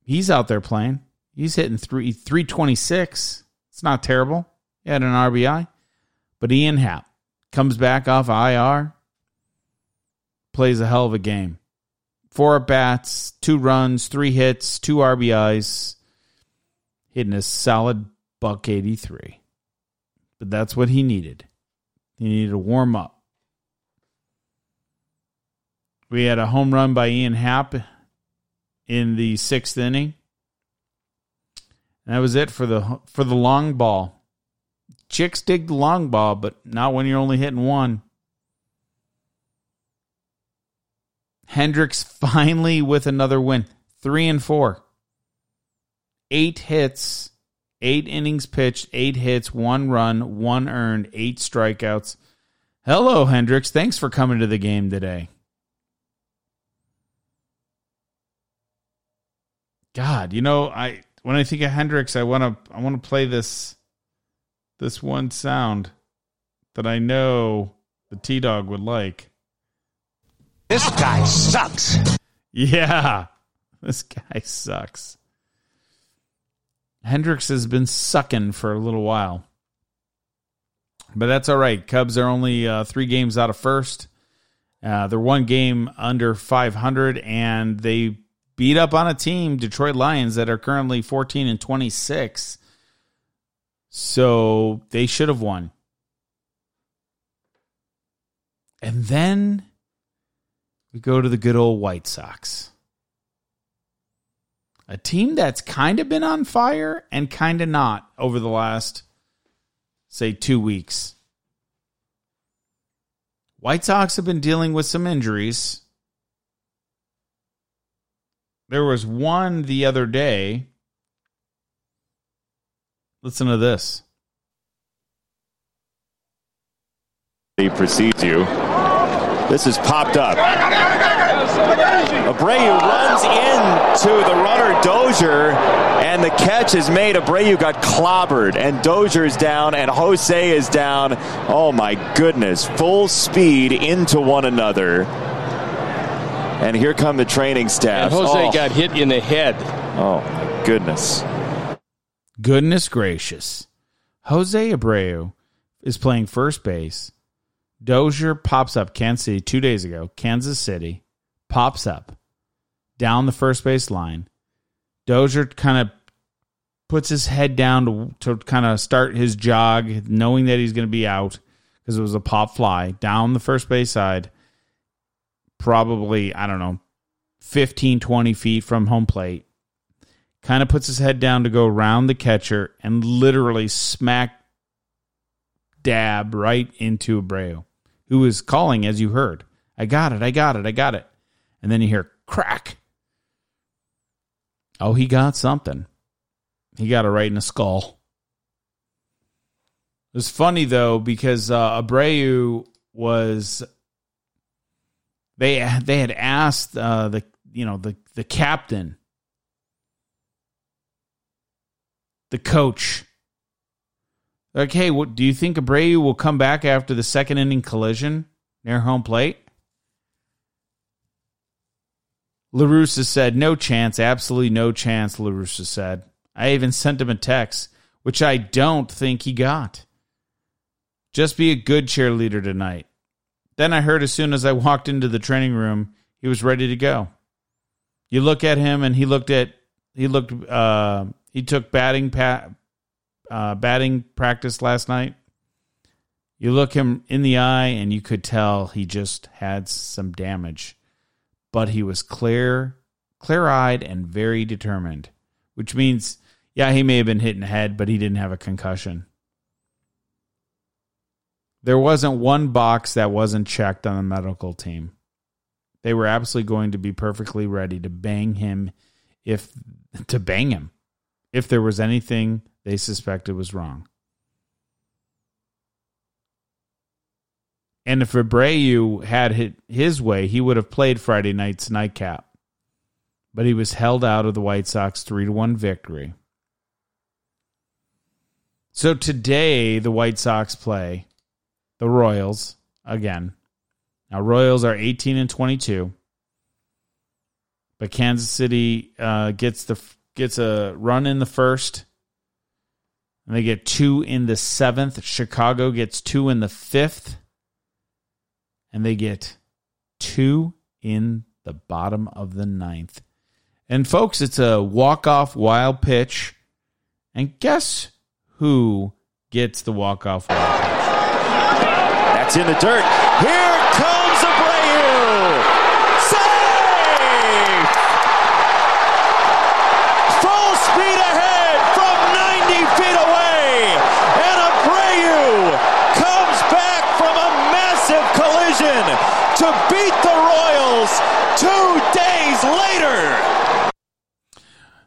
He's out there playing. He's hitting three three twenty-six. It's not terrible. He had an R B I. But Ian Happ comes back off I R. Plays a hell of a game. Four at-bats, two runs, three hits, two R B Is. Hitting a solid buck eighty-three. But that's what he needed. He needed a warm-up. We had a home run by Ian Happ in the sixth inning. And that was it for the for the long ball. Chicks dig the long ball, but not when you're only hitting one. Hendricks finally with another win. Three and four. Eight hits, eight innings pitched, eight hits, one run, one earned, eight strikeouts. Hello, Hendricks. Thanks for coming to the game today. God, you know, I when I think of Hendricks, I want to I want to play this this one sound that I know the T-Dog would like. This guy sucks. Yeah, this guy sucks. Hendricks has been sucking for a little while. But that's all right. Cubs are only uh, three games out of first. Uh, they're one game under five hundred, and they beat up on a team, Detroit Lions, that are currently fourteen and twenty-six. So they should have won. And then we go to the good old White Sox. A team that's kind of been on fire and kind of not over the last, say, two weeks. White Sox have been dealing with some injuries. There was one the other day. Listen to this. He precedes you. This has popped up. Abreu runs into the runner Dozier, and the catch is made. Abreu got clobbered, and Dozier is down, and Jose is down. Oh, my goodness. Full speed into one another. And here come the training staff. And Jose oh. got hit in the head. Oh, my goodness. Goodness gracious. Jose Abreu is playing first base. Dozier pops up, Kansas City, two days ago. Kansas City pops up down the first base line. Dozier kind of puts his head down to, to kind of start his jog, knowing that he's going to be out because it was a pop fly down the first base side. Probably, I don't know, fifteen, twenty feet from home plate. Kind of puts his head down to go around the catcher and literally smack dab right into Abreu, who was calling, as you heard. I got it, I got it, I got it. And then you hear Crack. Oh, he got something. He got it right in the skull. It was funny, though, because uh, Abreu was... They they had asked uh, the you know the, the captain, the coach, like, hey, what, do you think Abreu will come back after the second inning collision near home plate? La Russa said, no chance, absolutely no chance, La Russa said. I even sent him a text, which I don't think he got. Just be a good cheerleader tonight. Then I heard as soon as I walked into the training room, he was ready to go. You look at him, and he looked at he looked uh, he took batting pa- uh, batting practice last night. You look him in the eye, and you could tell he just had some damage, but he was clear clear eyed and very determined, which means yeah he may have been hit in the head, but he didn't have a concussion. There wasn't one box that wasn't checked on the medical team. They were absolutely going to be perfectly ready to bang him if to bang him if there was anything they suspected was wrong. And if Abreu had hit his way, he would have played Friday night's nightcap. But he was held out of the White Sox three to one victory. So today the White Sox play the Royals again. Now Royals are eighteen and twenty-two, but Kansas City uh, gets the gets a run in the first, and they get two in the seventh. Chicago gets two in the fifth, and they get two in the bottom of the ninth. And folks, it's a walk-off wild pitch, and guess who gets the walk-off wild pitch? That's in the dirt. Here comes Abreu. Save! Full speed ahead from ninety feet away. And Abreu comes back from a massive collision to beat the Royals two days later.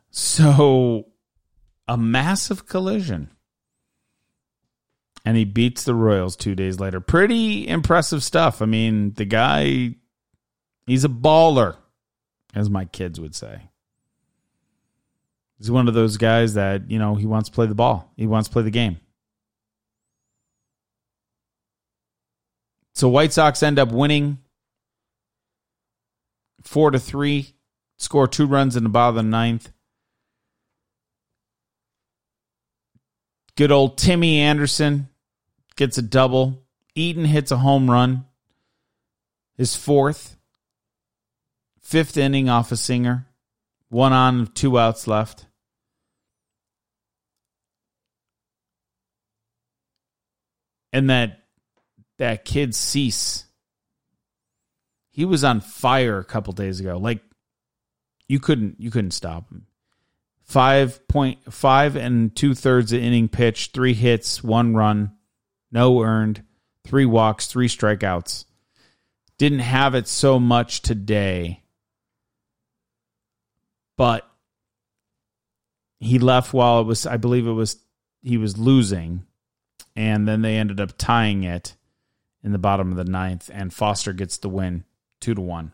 So, a massive collision. And he beats the Royals two days later. Pretty impressive stuff. I mean, the guy, he's a baller, as my kids would say. He's one of those guys that, you know, he wants to play the ball. He wants to play the game. So White Sox end up winning four to three, score two runs in the bottom of the ninth. Good old Timmy Anderson gets a double. Eaton hits a home run. His fourth. Fifth inning off a Singer. One on, two outs left. And that that kid Cease, he was on fire a couple days ago. Like you couldn't you couldn't stop him. five point five and two-thirds of inning pitch, three hits, one run, no earned, three walks, three strikeouts. Didn't have it so much today, but he left while it was, I believe it was, he was losing, and then they ended up tying it in the bottom of the ninth, and Foster gets the win, two to one.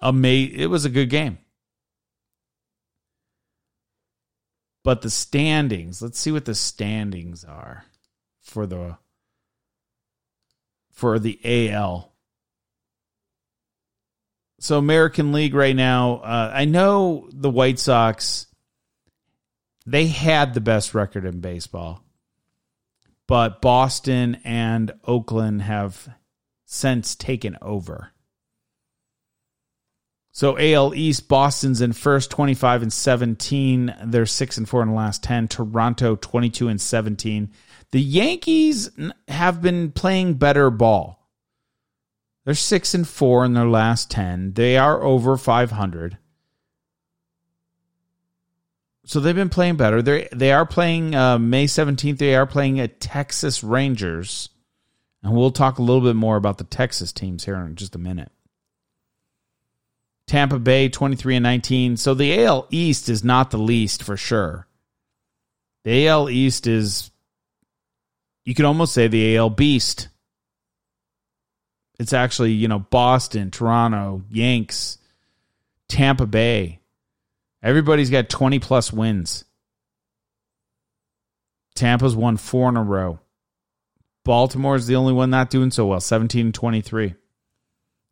Ama- it was a good game. But the standings, let's see what the standings are for the for the A L. So American League right now, uh, I know the White Sox, they had the best record in baseball. But Boston and Oakland have since taken over. So A L East, Boston's in first, twenty-five and seventeen. They're six and four in the last ten. Toronto, twenty-two and seventeen. The Yankees have been playing better ball. They're six and four in their last ten. They are over five hundred. So they've been playing better. They they are playing uh, May seventeenth. They are playing at Texas Rangers, and we'll talk a little bit more about the Texas teams here in just a minute. Tampa Bay, twenty-three and nineteen. So the A L East is not the least for sure. The A L East is, you could almost say the A L Beast. It's actually, you know, Boston, Toronto, Yanks, Tampa Bay. Everybody's got twenty-plus wins. Tampa's won four in a row. Baltimore's the only one not doing so well, seventeen and twenty-three.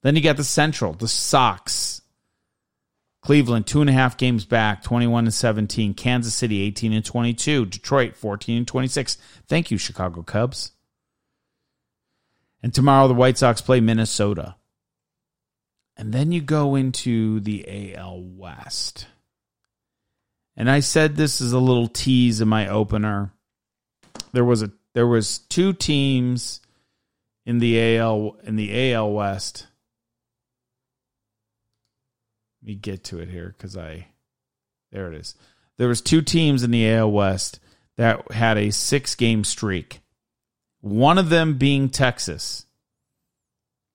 Then you got the Central, the Sox. Cleveland, two and a half games back, twenty-one and seventeen. Kansas City, eighteen and twenty-two. Detroit, fourteen and twenty-six. Thank you, Chicago Cubs. And tomorrow the White Sox play Minnesota. And then you go into the A L West. And I said this is a little tease in my opener. There was a there was two teams in the A L in the A L West. Let me get to it here because I, there it is. There was two teams in the A L West that had a six-game streak. One of them being Texas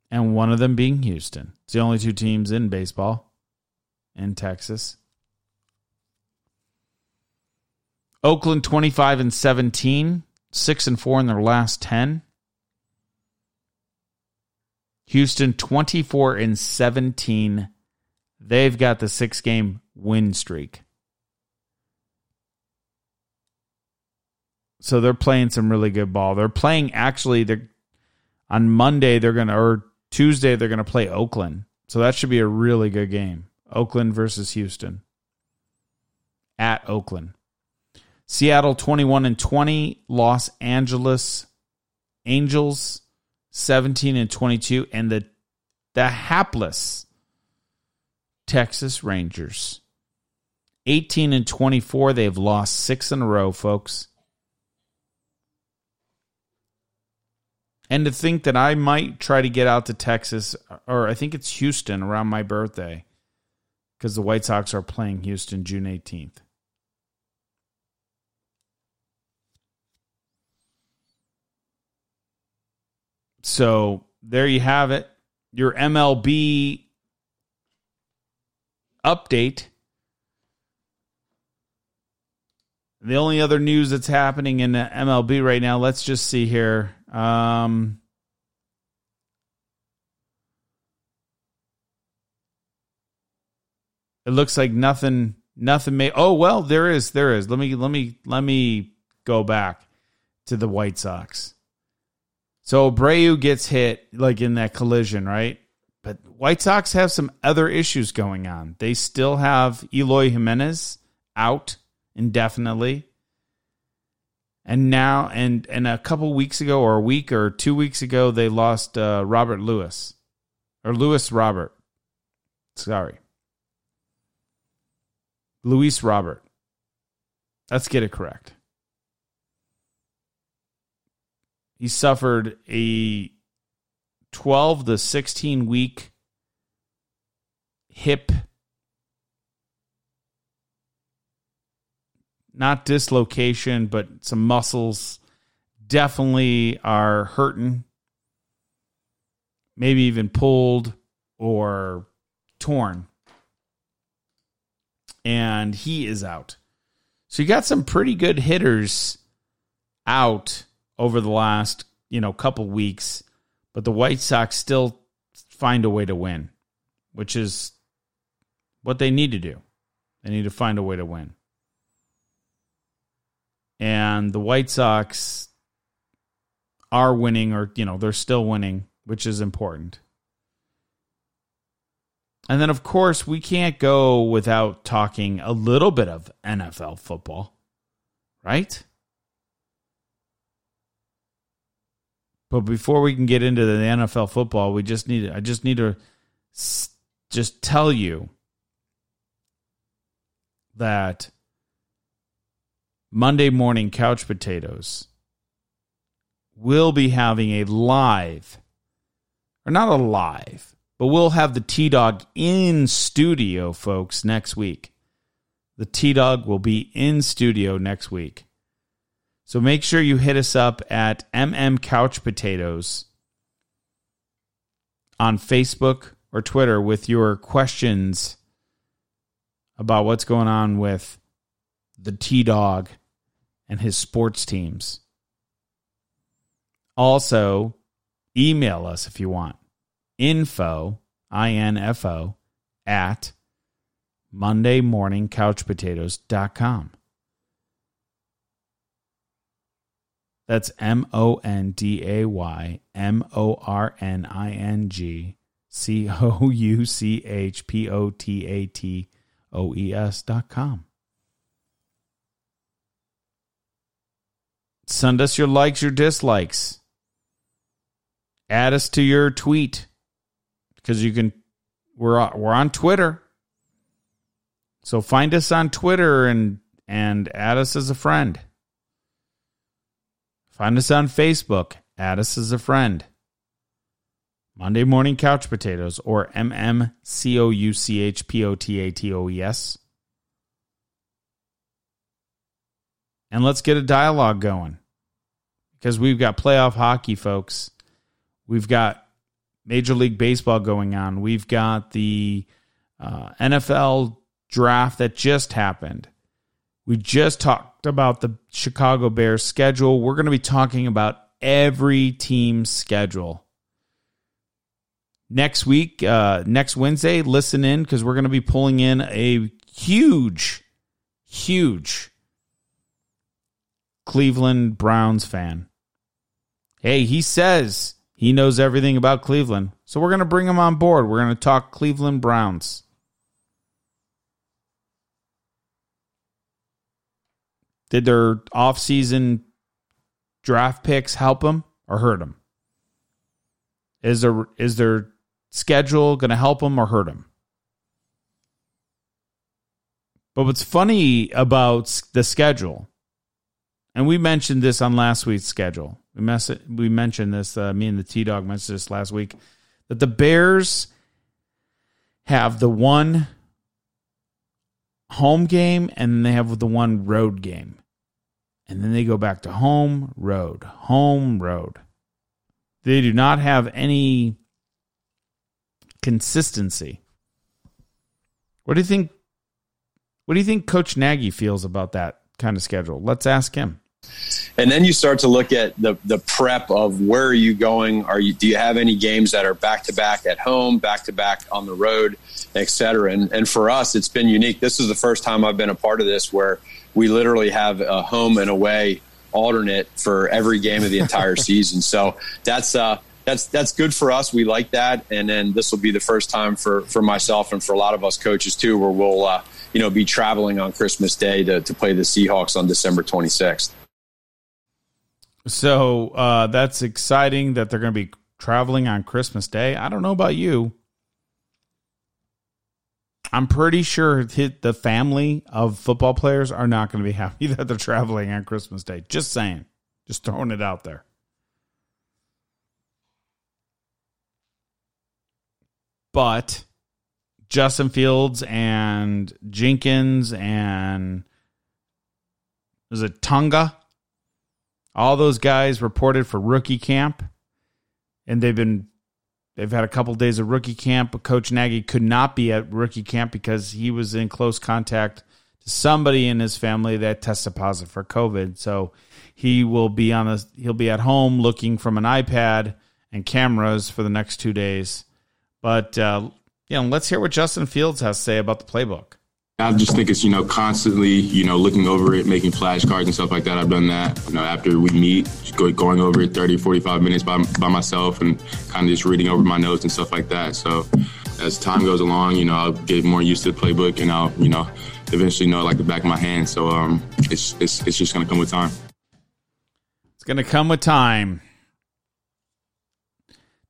and one of them being Houston. It's the only two teams in baseball in Texas. Oakland, twenty-five and seventeen, six and four in their last ten. Houston, twenty-four and seventeen. They've got the six-game win streak. So they're playing some really good ball. They're playing, actually, they're, on Monday, they're going to, or Tuesday, they're going to play Oakland. So that should be a really good game. Oakland versus Houston. At Oakland. Seattle, twenty-one and twenty. Los Angeles Angels, seventeen and twenty-two. And the, the hapless Texas Rangers, eighteen and twenty-four. They've lost six in a row, folks. And to think that I might try to get out to Texas, or I think it's Houston around my birthday, because the White Sox are playing Houston June eighteenth. So there you have it. Your M L B update. The only other news that's happening in the M L B right now, let's just see here. Um, it looks like nothing, nothing may, oh, well, there is, there is. Let me, let me, let me go back to the White Sox. So Abreu gets hit like in that collision, right? But White Sox have some other issues going on. They still have Eloy Jimenez out indefinitely. And now, and, and a couple weeks ago, or a week or two weeks ago, they lost uh, Robert Lewis. Or Lewis Robert. Sorry. Luis Robert. Let's get it correct. He suffered a twelve to sixteen week hip, not dislocation, but some muscles definitely are hurting, maybe even pulled or torn. And he is out. So you got some pretty good hitters out over the last, you know, couple weeks. But the White Sox still find a way to win, which is what they need to do. They need to find a way to win. And the White Sox are winning, or, you know, they're still winning, which is important. And then, of course, we can't go without talking a little bit of N F L football, right? But before we can get into the N F L football, we just need I just need to just tell you that Monday morning Couch Potatoes will be having a live, or not a live, but we'll have the T-Dog in studio, folks, next week. The T-Dog will be in studio next week. So make sure you hit us up at M M Couch Potatoes on Facebook or Twitter with your questions about what's going on with the T-Dog and his sports teams. Also, email us if you want. Info, I N F O, at monday morning couch potatoes dot com. That's M O N D A Y M O R N I N G C O U C H P O T A T O E S dot com. Send us your likes, your dislikes. Add us to your tweet, because you can. We're we're on Twitter, so find us on Twitter and and add us as a friend. Find us on Facebook. Add us as a friend. Monday Morning Couch Potatoes, or M M C O U C H P O T A T O E S. And let's get a dialogue going, because we've got playoff hockey, folks. We've got Major League Baseball going on. We've got the uh, N F L draft that just happened. We just talked about the Chicago Bears schedule. We're going to be talking about every team's schedule. Next week, uh, next Wednesday, listen in, because we're going to be pulling in a huge, huge Cleveland Browns fan. Hey, he says he knows everything about Cleveland, so we're going to bring him on board. We're going to talk Cleveland Browns. Did their offseason draft picks help them or hurt them? Is there, is their schedule going to help them or hurt them? But what's funny about the schedule, and we mentioned this on last week's schedule, We mess. We mentioned this. Uh, me and the T-Dog mentioned this last week, that the Bears have the one home game and they have the one road game, and then they go back to home, road, home, road. They do not have any consistency. What do you think? What do you think Coach Nagy feels about that kind of schedule? Let's ask him. And then you start to look at the the prep of where are you going? Are you do you have any games that are back to back at home, back to back on the road, et cetera? And and for us, it's been unique. This is the first time I've been a part of this where we literally have a home and away alternate for every game of the entire season. So that's uh that's that's good for us. We like that. And then this will be the first time for for myself and for a lot of us coaches too, where we'll uh, you know be traveling on Christmas Day to to play the Seahawks on December twenty-sixth. So uh, that's exciting that they're going to be traveling on Christmas Day. I don't know about you. I'm pretty sure the family of football players are not going to be happy that they're traveling on Christmas Day. Just saying. Just throwing it out there. But Justin Fields and Jenkins and was it Tonga? All those guys reported for rookie camp, and they've been they've had a couple days of rookie camp, but Coach Nagy could not be at rookie camp because he was in close contact to somebody in his family that tested positive for COVID. So he will be on a he'll be at home looking from an iPad and cameras for the next two days. But uh, you know, let's hear what Justin Fields has to say about the playbook. I just think it's, you know, constantly, you know, looking over it, making flashcards and stuff like that. I've done that, you know, after we meet, going over it thirty, forty-five minutes by, by myself and kind of just reading over my notes and stuff like that. So as time goes along, you know, I'll get more used to the playbook and I'll, you know, eventually know like the back of my hand. So um, it's, it's, it's just going to come with time. It's going to come with time.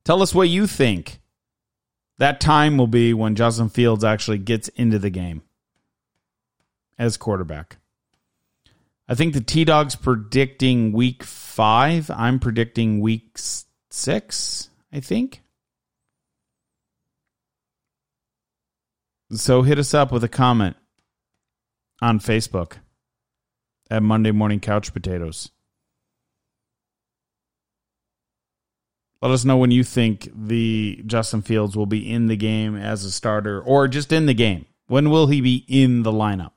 Tell us what you think that time will be when Justin Fields actually gets into the game as quarterback. I think the T-Dog's predicting week five. I'm predicting week six, I think. So hit us up with a comment on Facebook at Monday Morning Couch Potatoes. Let us know when you think the Justin Fields will be in the game as a starter or just in the game. When will he be in the lineup?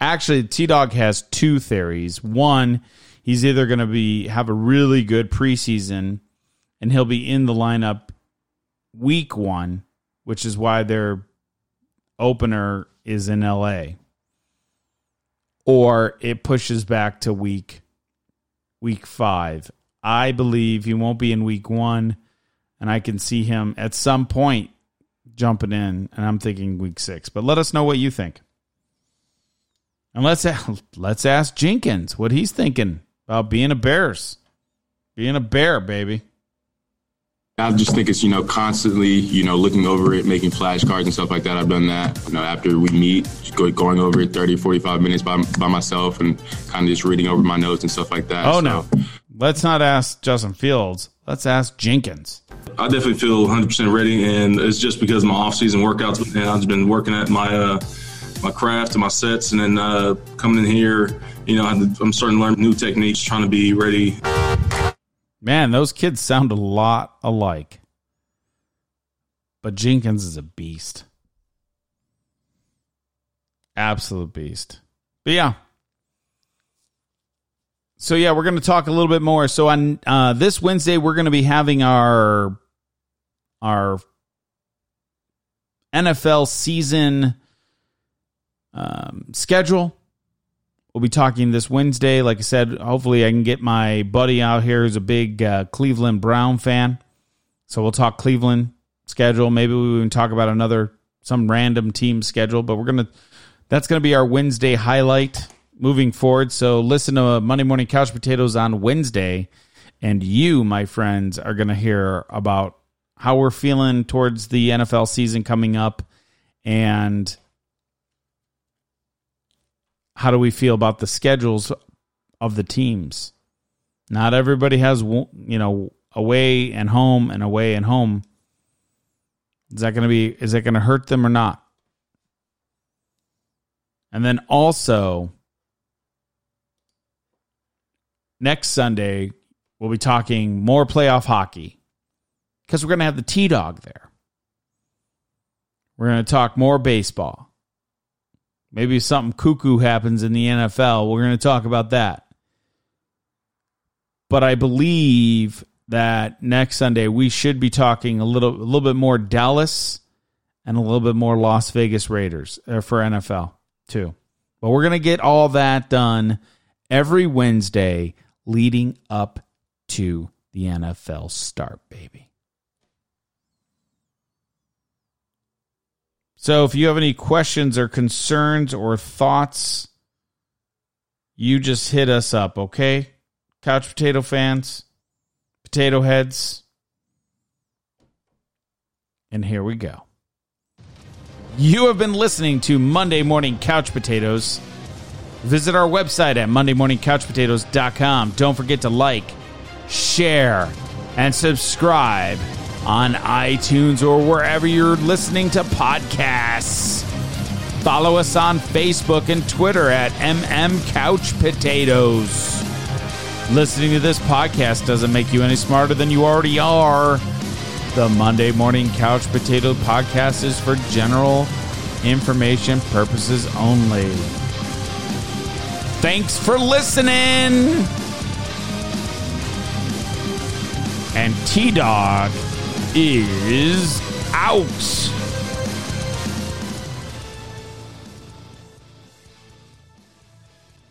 Actually, T-Dog has two theories. One, he's either going to be have a really good preseason and he'll be in the lineup week one, which is why their opener is in L A. Or it pushes back to week week five. I believe he won't be in week one, and I can see him at some point jumping in, and I'm thinking week six. But let us know what you think. And let's, let's ask Jenkins what he's thinking about being a Bears. Being a Bear, baby. I just think it's, you know, constantly, you know, looking over it, making flashcards and stuff like that. I've done that. You know, after we meet, go, going over it thirty, forty-five minutes by by myself and kind of just reading over my notes and stuff like that. Oh, so. No. Let's not ask Justin Fields. Let's ask Jenkins. I definitely feel one hundred percent ready, and it's just because of my off-season workouts. And I've been working at my uh, my craft and my sets, and then uh, coming in here, you know, I'm starting to learn new techniques, trying to be ready. Man, those kids sound a lot alike. But Jenkins is a beast. Absolute beast. But yeah. So yeah, we're going to talk a little bit more. So on uh, this Wednesday, we're going to be having our, our N F L season um, schedule. We'll be talking this Wednesday. Like I said, hopefully I can get my buddy out here who's a big uh, Cleveland Brown fan. So we'll talk Cleveland schedule. Maybe we even talk about another, some random team schedule. But we're going to, that's going to be our Wednesday highlight moving forward. So listen to Monday Morning Couch Potatoes on Wednesday. And you, my friends, are going to hear about how we're feeling towards the N F L season coming up. And how do we feel about the schedules of the teams? Not everybody has, you know, away and home and away and home. Is that going to be, is that going to hurt them or not? And then also next Sunday, we'll be talking more playoff hockey because we're going to have the T-Dog there. We're going to talk more baseball. Maybe something cuckoo happens in the N F L. We're going to talk about that. But I believe that next Sunday we should be talking a little, a little bit more Dallas and a little bit more Las Vegas Raiders for N F L too. But we're going to get all that done every Wednesday leading up to the N F L start, baby. So if you have any questions or concerns or thoughts, you just hit us up, okay? Couch potato fans, potato heads. And here we go. You have been listening to Monday Morning Couch Potatoes. Visit our website at monday morning couch potatoes dot com. Don't forget to like, share, and subscribe on iTunes or wherever you're listening to podcasts. Follow us on Facebook and Twitter at M M Couch Potatoes. Listening to this podcast doesn't make you any smarter than you already are. The Monday Morning Couch Potato Podcast is for general information purposes only. Thanks for listening. And T-Dog is out.